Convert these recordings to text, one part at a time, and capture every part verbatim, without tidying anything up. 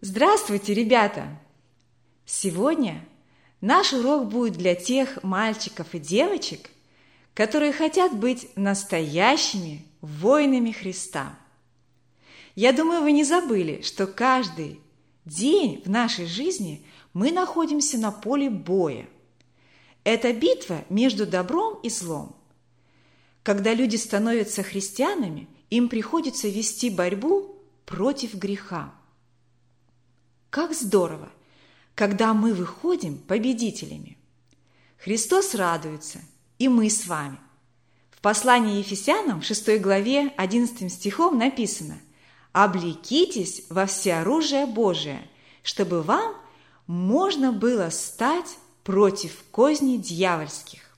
Здравствуйте, ребята! Сегодня наш урок будет для тех мальчиков и девочек, которые хотят быть настоящими воинами Христа. Я думаю, вы не забыли, что каждый день в нашей жизни мы находимся на поле боя. Это битва между добром и злом. Когда люди становятся христианами, им приходится вести борьбу против греха. Как здорово, когда мы выходим победителями! Христос радуется, и мы с вами. В послании Ефесянам, в шестой главе, одиннадцатым стихом написано: «Облекитесь во всеоружие Божие, чтобы вам можно было стать против козней дьявольских».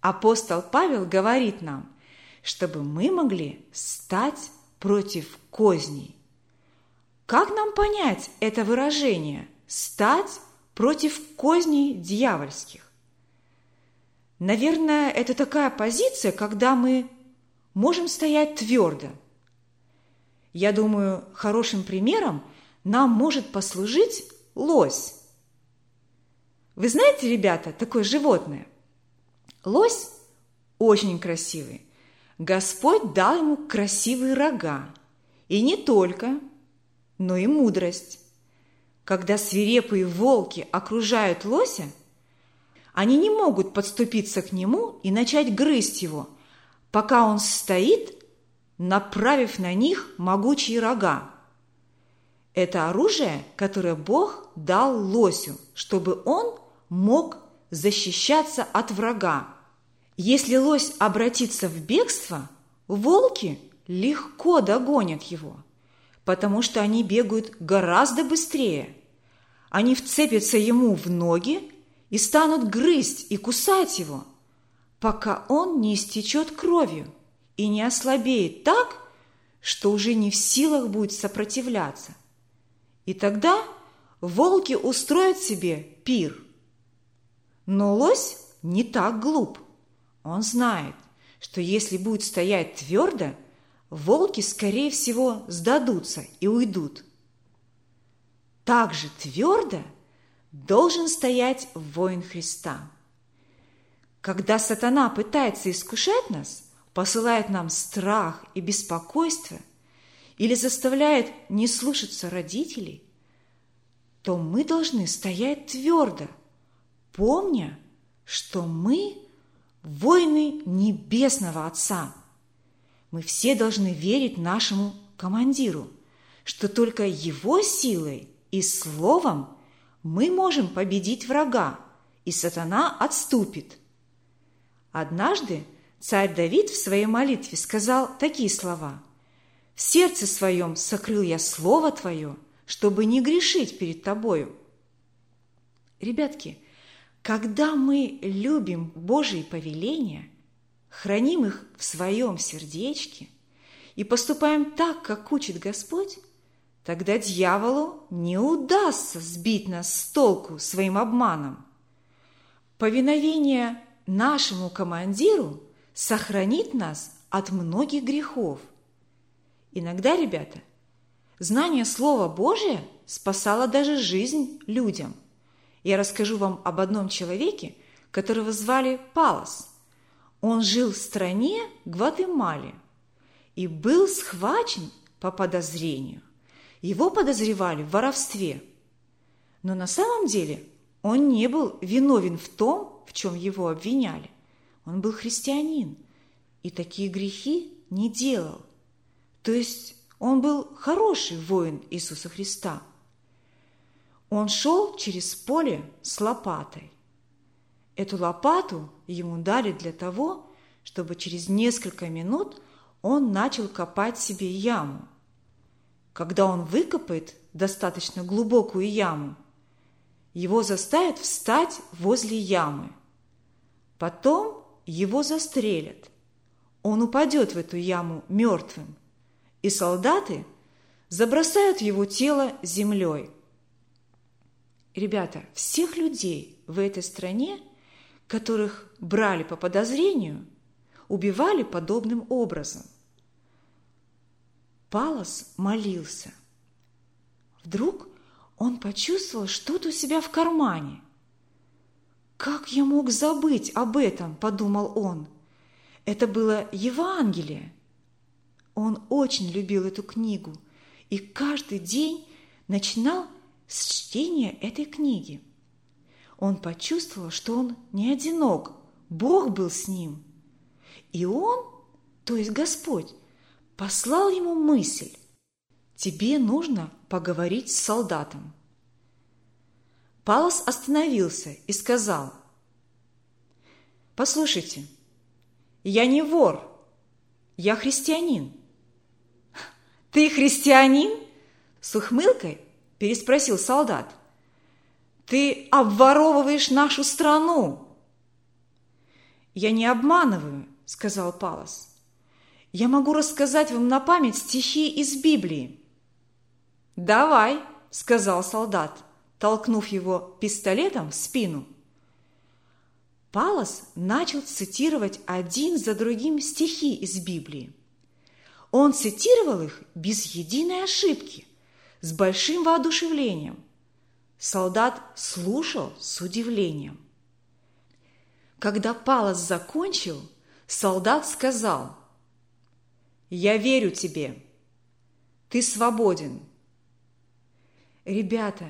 Апостол Павел говорит нам, чтобы мы могли стать против козней. Как нам понять это выражение «стать против козней дьявольских»? Наверное, это такая позиция, когда мы можем стоять твердо. Я думаю, хорошим примером нам может послужить лось. Вы знаете, ребята, такое животное? Лось очень красивый. Господь дал ему красивые рога. И не только, но и мудрость. Когда свирепые волки окружают лося, они не могут подступиться к нему и начать грызть его, пока он стоит, направив на них могучие рога. Это оружие, которое Бог дал лосю, чтобы он мог защищаться от врага. Если лось обратится в бегство, волки легко догонят его, потому что они бегают гораздо быстрее. Они вцепятся ему в ноги и станут грызть и кусать его, пока он не истечет кровью и не ослабеет так, что уже не в силах будет сопротивляться. И тогда волки устроят себе пир. Но лось не так глуп. Он знает, что если будет стоять твердо, волки, скорее всего, сдадутся и уйдут. Так же твердо должен стоять воин Христа. Когда сатана пытается искушать нас, посылает нам страх и беспокойство или заставляет не слушаться родителей, то мы должны стоять твердо, помня, что мы воины Небесного Отца. Мы все должны верить нашему командиру, что только его силой и словом мы можем победить врага, и сатана отступит. Однажды царь Давид в своей молитве сказал такие слова: «В сердце своем сокрыл я слово Твое, чтобы не грешить перед Тобою». Ребятки, когда мы любим Божьи повеления, храним их в своем сердечке и поступаем так, как учит Господь, тогда дьяволу не удастся сбить нас с толку своим обманом. Повиновение нашему командиру сохранит нас от многих грехов. Иногда, ребята, знание Слова Божия спасало даже жизнь людям. Я расскажу вам об одном человеке, которого звали Палас. Он жил в стране Гватемале и был схвачен по подозрению. Его подозревали в воровстве. Но на самом деле он не был виновен в том, в чем его обвиняли. Он был христианин и такие грехи не делал. То есть он был хороший воин Иисуса Христа. Он шел через поле с лопатой. Эту лопату ему дали для того, чтобы через несколько минут он начал копать себе яму. Когда он выкопает достаточно глубокую яму, его заставят встать возле ямы. Потом его застрелят. Он упадет в эту яму мертвым, и солдаты забросают его тело землей. Ребята, всех людей в этой стране, которых брали по подозрению, убивали подобным образом. Палас молился. Вдруг он почувствовал что-то у себя в кармане. «Как я мог забыть об этом?» – подумал он. Это было Евангелие. Он очень любил эту книгу и каждый день начинал с чтения этой книги. Он почувствовал, что он не одинок, Бог был с ним. И он, то есть Господь, послал ему мысль: «Тебе нужно поговорить с солдатом». Палас остановился и сказал: «Послушайте, я не вор, я христианин». «Ты христианин?» – с ухмылкой переспросил солдат. «Ты обворовываешь нашу страну!» «Я не обманываю», – сказал Палас. «Я могу рассказать вам на память стихи из Библии». «Давай», – сказал солдат, толкнув его пистолетом в спину. Палас начал цитировать один за другим стихи из Библии. Он цитировал их без единой ошибки, с большим воодушевлением. Солдат слушал с удивлением. Когда Палас закончил, солдат сказал: «Я верю тебе, ты свободен». Ребята,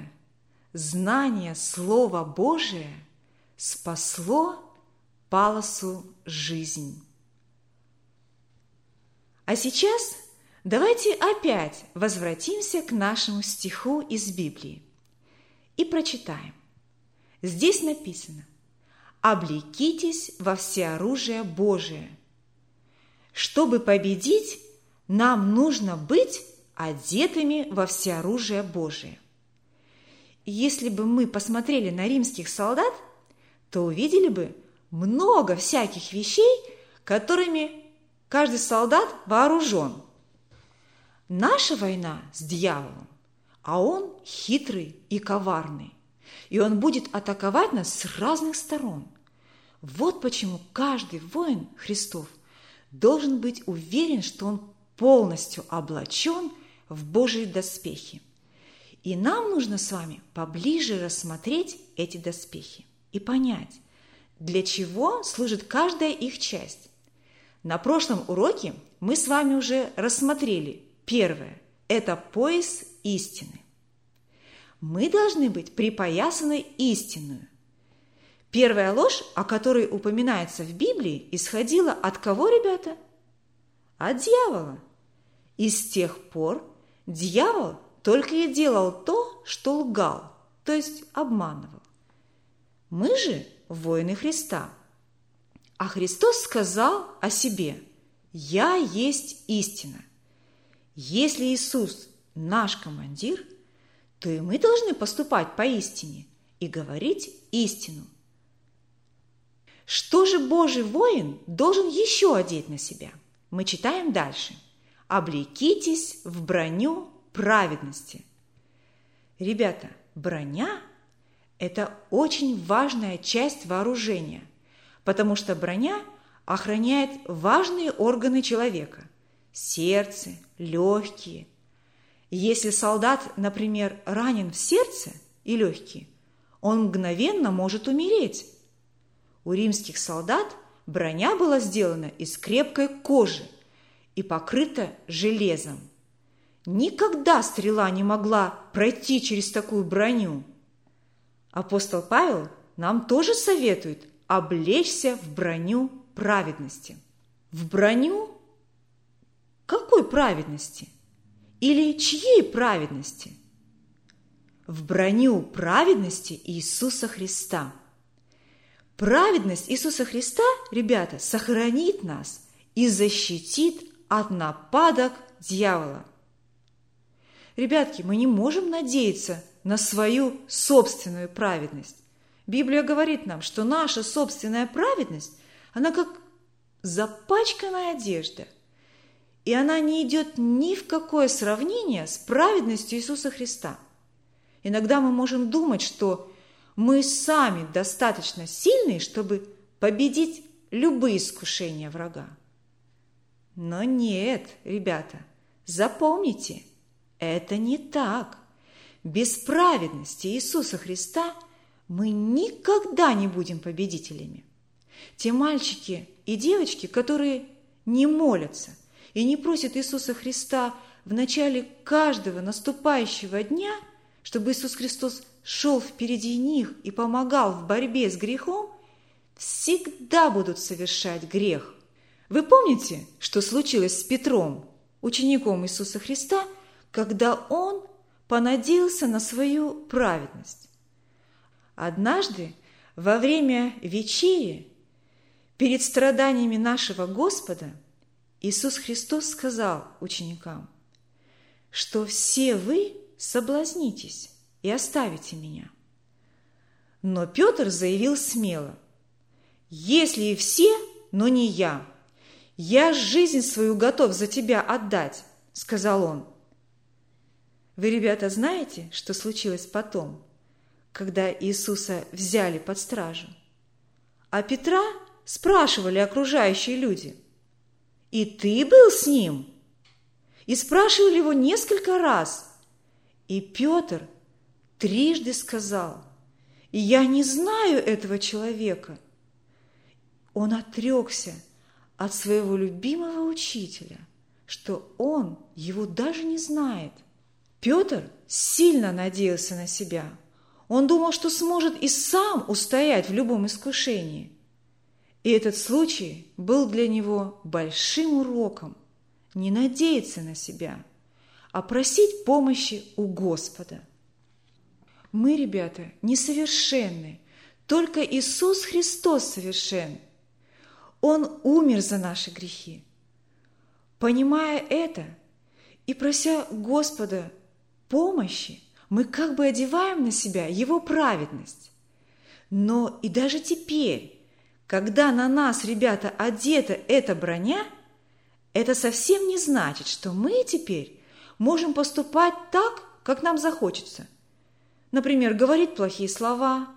знание Слова Божия спасло Паласу жизнь. А сейчас давайте опять возвратимся к нашему стиху из Библии и прочитаем. Здесь написано: «Облекитесь во всеоружие Божие». Чтобы победить, нам нужно быть одетыми во всеоружие Божие. Если бы мы посмотрели на римских солдат, то увидели бы много всяких вещей, которыми каждый солдат вооружен. Наша война с дьяволом, а он хитрый и коварный, и он будет атаковать нас с разных сторон. Вот почему каждый воин Христов должен быть уверен, что он полностью облачен в Божьи доспехи. И нам нужно с вами поближе рассмотреть эти доспехи и понять, для чего служит каждая их часть. На прошлом уроке мы с вами уже рассмотрели первое – это пояс истины. Мы должны быть припоясаны истинную. Первая ложь, о которой упоминается в Библии, исходила от кого, ребята? От дьявола. И с тех пор дьявол только и делал то, что лгал, то есть обманывал. Мы же воины Христа. А Христос сказал о себе: «Я есть истина». Если Иисус наш командир, то и мы должны поступать поистине и говорить истину. Что же Божий воин должен еще одеть на себя? Мы читаем дальше. «Облекитесь в броню праведности». Ребята, броня – это очень важная часть вооружения, потому что броня охраняет важные органы человека – сердце, легкие. Если солдат, например, ранен в сердце и легкие, он мгновенно может умереть. У римских солдат броня была сделана из крепкой кожи и покрыта железом. Никогда стрела не могла пройти через такую броню. Апостол Павел нам тоже советует облечься в броню праведности. В броню какой праведности? Или чьей праведности? В броню праведности Иисуса Христа. Праведность Иисуса Христа, ребята, сохранит нас и защитит от нападок дьявола. Ребятки, мы не можем надеяться на свою собственную праведность. Библия говорит нам, что наша собственная праведность, она как запачканная одежда, и она не идет ни в какое сравнение с праведностью Иисуса Христа. Иногда мы можем думать, что мы сами достаточно сильные, чтобы победить любые искушения врага. Но нет, ребята, запомните, это не так. Без праведности Иисуса Христа мы никогда не будем победителями. Те мальчики и девочки, которые не молятся и не просят Иисуса Христа в начале каждого наступающего дня, чтобы Иисус Христос шел впереди них и помогал в борьбе с грехом, всегда будут совершать грех. Вы помните, что случилось с Петром, учеником Иисуса Христа, когда он понадеялся на свою праведность? Однажды во время вечери, перед страданиями нашего Господа, Иисус Христос сказал ученикам, что все вы соблазнитесь и оставите меня. Но Петр заявил смело: «Если и все, но не я. Я жизнь свою готов за тебя отдать», – сказал он. Вы, ребята, знаете, что случилось потом, когда Иисуса взяли под стражу? А Петра спрашивали окружающие люди: «И ты был с ним?» И спрашивали его несколько раз. И Петр трижды сказал: «Я не знаю этого человека». Он отрекся от своего любимого учителя, что он его даже не знает. Петр сильно надеялся на себя. Он думал, что сможет и сам устоять в любом искушении. И этот случай был для него большим уроком. Не надеяться на себя, а просить помощи у Господа. Мы, ребята, несовершенны. Только Иисус Христос совершен. Он умер за наши грехи. Понимая это и прося Господа помощи, мы как бы одеваем на себя Его праведность. Но и даже теперь, когда на нас, ребята, одета эта броня, это совсем не значит, что мы теперь можем поступать так, как нам захочется. Например, говорить плохие слова,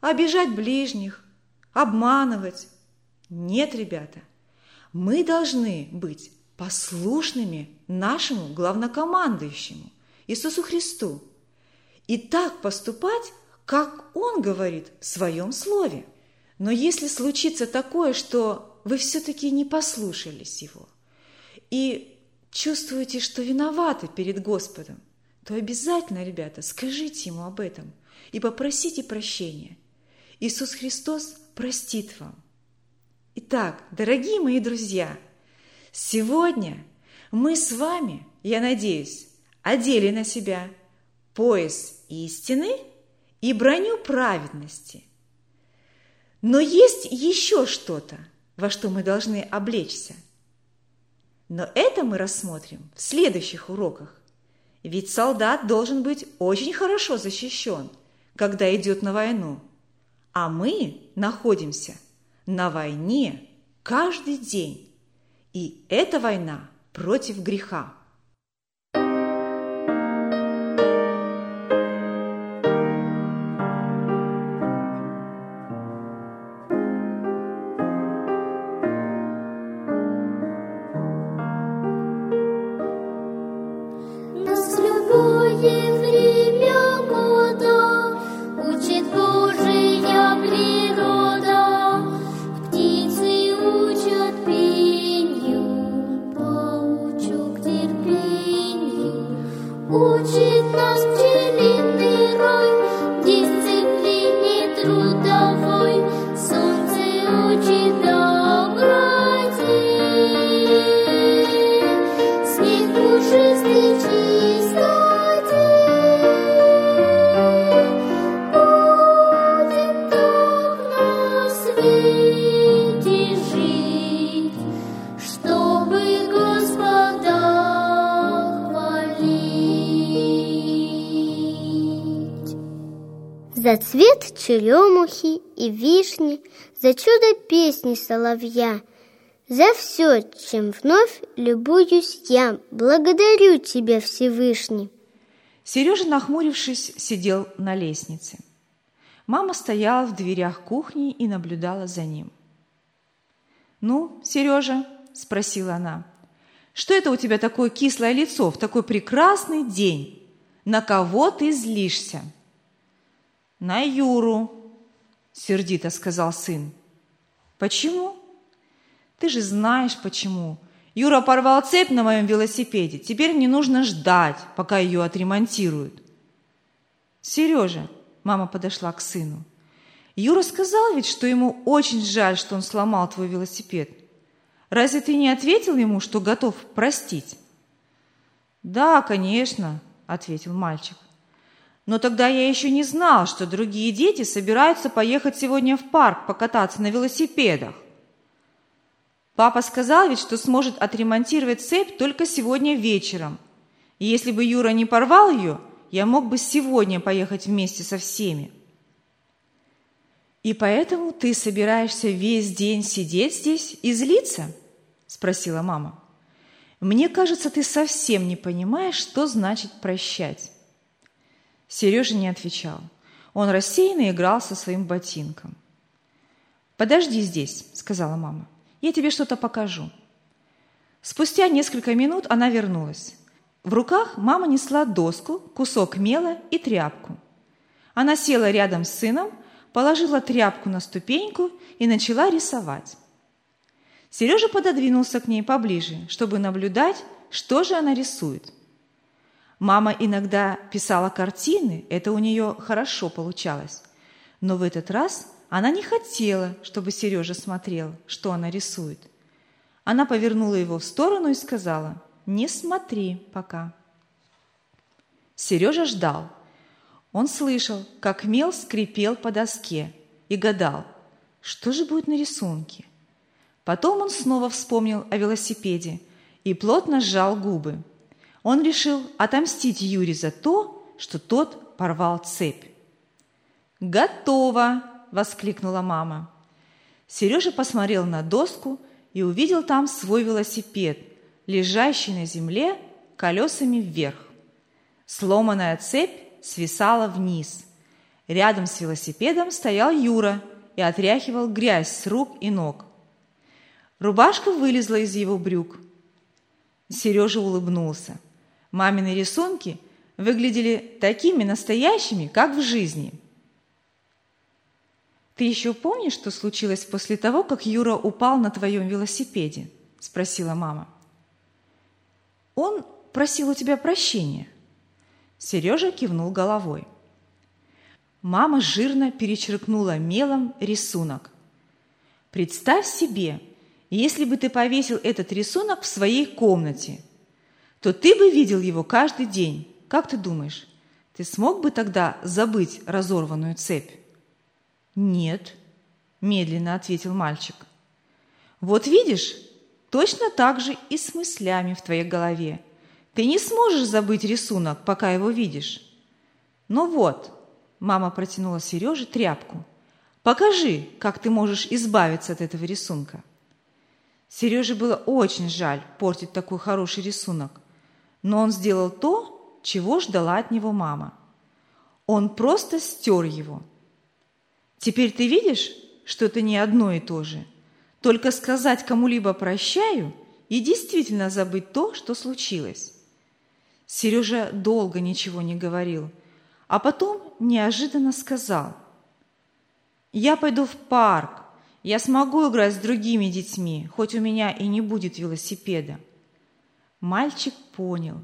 обижать ближних, обманывать. Нет, ребята, мы должны быть послушными нашему главнокомандующему, Иисусу Христу, и так поступать, как Он говорит в Своем Слове. Но если случится такое, что вы все-таки не послушались Его и чувствуете, что виноваты перед Господом, то обязательно, ребята, скажите Ему об этом и попросите прощения. Иисус Христос простит вам. Итак, дорогие мои друзья, сегодня мы с вами, я надеюсь, одели на себя пояс истины и броню праведности. Но есть еще что-то, во что мы должны облечься. Но это мы рассмотрим в следующих уроках. Ведь солдат должен быть очень хорошо защищен, когда идет на войну. А мы находимся на войне каждый день. И эта война против греха. За цвет черемухи и вишни, за чудо песни соловья, за все, чем вновь любуюсь я, благодарю тебя, Всевышний. Сережа, нахмурившись, сидел на лестнице. Мама стояла в дверях кухни и наблюдала за ним. «Ну, Сережа, — спросила она, — что это у тебя такое кислое лицо в такой прекрасный день? На кого ты злишься?» «На Юру», — сердито сказал сын. «Почему?» «Ты же знаешь, почему. Юра порвал цепь на моем велосипеде. Теперь мне нужно ждать, пока ее отремонтируют». «Сережа», — мама подошла к сыну, — «Юра сказал ведь, что ему очень жаль, что он сломал твой велосипед. Разве ты не ответил ему, что готов простить?» «Да, конечно», — ответил мальчик. «Но тогда я еще не знал, что другие дети собираются поехать сегодня в парк покататься на велосипедах. Папа сказал ведь, что сможет отремонтировать цепь только сегодня вечером. И если бы Юра не порвал ее, я мог бы сегодня поехать вместе со всеми». «И поэтому ты собираешься весь день сидеть здесь и злиться?» – спросила мама. «Мне кажется, ты совсем не понимаешь, что значит прощать». Сережа не отвечал. Он рассеянно играл со своим ботинком. «Подожди здесь», — сказала мама. «Я тебе что-то покажу». Спустя несколько минут она вернулась. В руках мама несла доску, кусок мела и тряпку. Она села рядом с сыном, положила тряпку на ступеньку и начала рисовать. Сережа пододвинулся к ней поближе, чтобы наблюдать, что же она рисует. Мама иногда писала картины, это у нее хорошо получалось. Но в этот раз она не хотела, чтобы Сережа смотрел, что она рисует. Она повернула его в сторону и сказала: «Не смотри пока». Сережа ждал. Он слышал, как мел скрипел по доске, и гадал, что же будет на рисунке. Потом он снова вспомнил о велосипеде и плотно сжал губы. Он решил отомстить Юре за то, что тот порвал цепь. «Готово!» – воскликнула мама. Сережа посмотрел на доску и увидел там свой велосипед, лежащий на земле, колесами вверх. Сломанная цепь свисала вниз. Рядом с велосипедом стоял Юра и отряхивал грязь с рук и ног. Рубашка вылезла из его брюк. Сережа улыбнулся. Мамины рисунки выглядели такими настоящими, как в жизни. «Ты еще помнишь, что случилось после того, как Юра упал на твоем велосипеде?» – спросила мама. «Он просил у тебя прощения». Сережа кивнул головой. Мама жирно перечеркнула мелом рисунок. «Представь себе, если бы ты повесил этот рисунок в своей комнате, то ты бы видел его каждый день. Как ты думаешь, ты смог бы тогда забыть разорванную цепь?» «Нет», – медленно ответил мальчик. «Вот видишь, точно так же и с мыслями в твоей голове. Ты не сможешь забыть рисунок, пока его видишь. Ну вот», – мама протянула Сереже тряпку, – «покажи, как ты можешь избавиться от этого рисунка». Сереже было очень жаль портить такой хороший рисунок, но он сделал то, чего ждала от него мама. Он просто стер его. «Теперь ты видишь, что это не одно и то же. Только сказать кому-либо «прощаю» и действительно забыть то, что случилось». Сережа долго ничего не говорил, а потом неожиданно сказал: «Я пойду в парк, я смогу играть с другими детьми, хоть у меня и не будет велосипеда». Мальчик понял,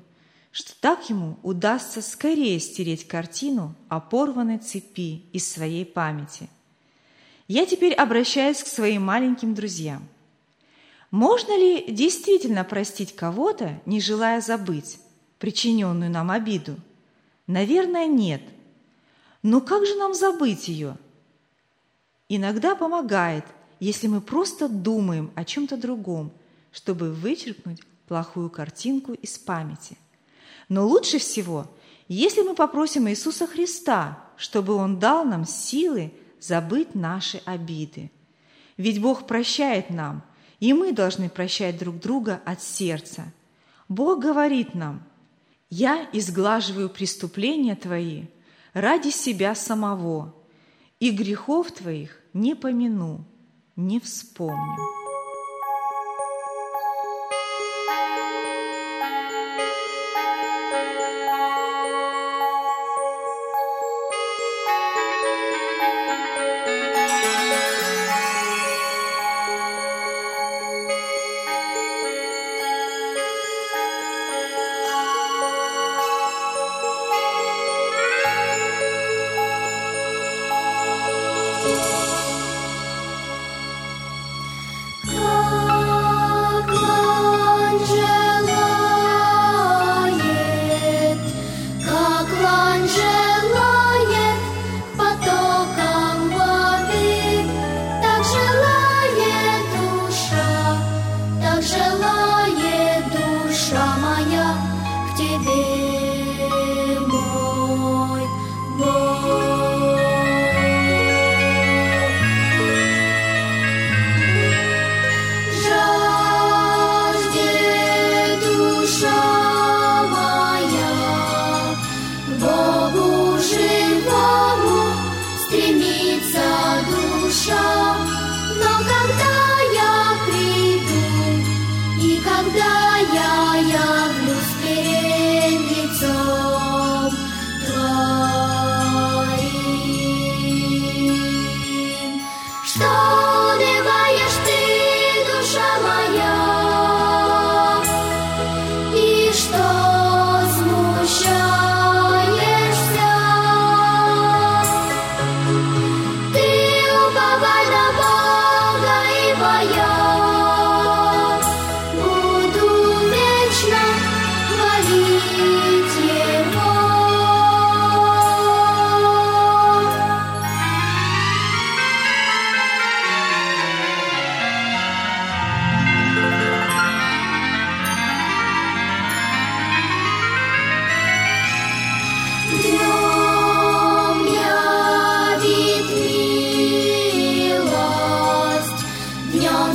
что так ему удастся скорее стереть картину о порванной цепи из своей памяти. Я теперь обращаюсь к своим маленьким друзьям. Можно ли действительно простить кого-то, не желая забыть причиненную нам обиду? Наверное, нет. Но как же нам забыть ее? Иногда помогает, если мы просто думаем о чем-то другом, чтобы вычеркнуть плохую картинку из памяти. Но лучше всего, если мы попросим Иисуса Христа, чтобы Он дал нам силы забыть наши обиды. Ведь Бог прощает нам, и мы должны прощать друг друга от сердца. Бог говорит нам: «Я изглаживаю преступления твои ради себя самого, и грехов твоих не помяну, не вспомню».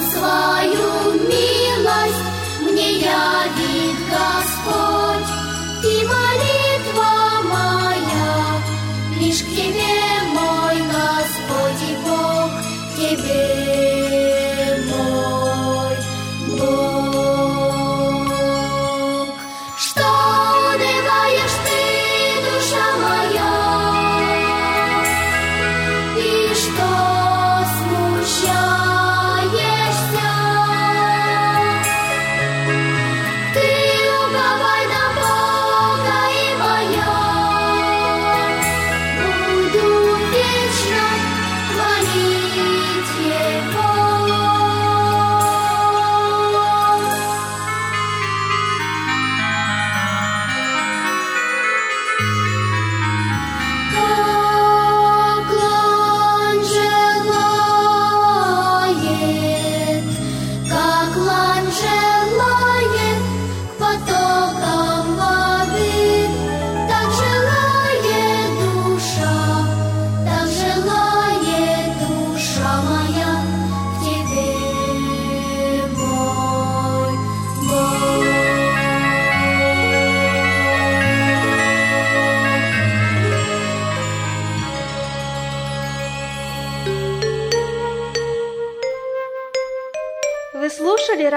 Свою милость мне явит Господь.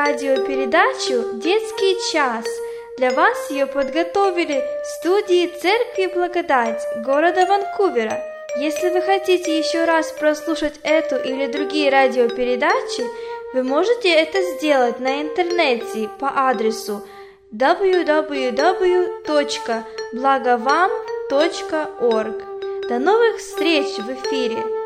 радиопередачу «Детский час». Для вас ее подготовили в студии Церкви Благодать города Ванкувера. Если вы хотите еще раз прослушать эту или другие радиопередачи, вы можете это сделать на интернете по адресу дабл ю дабл ю дабл ю точка благовам точка орг. До новых встреч в эфире!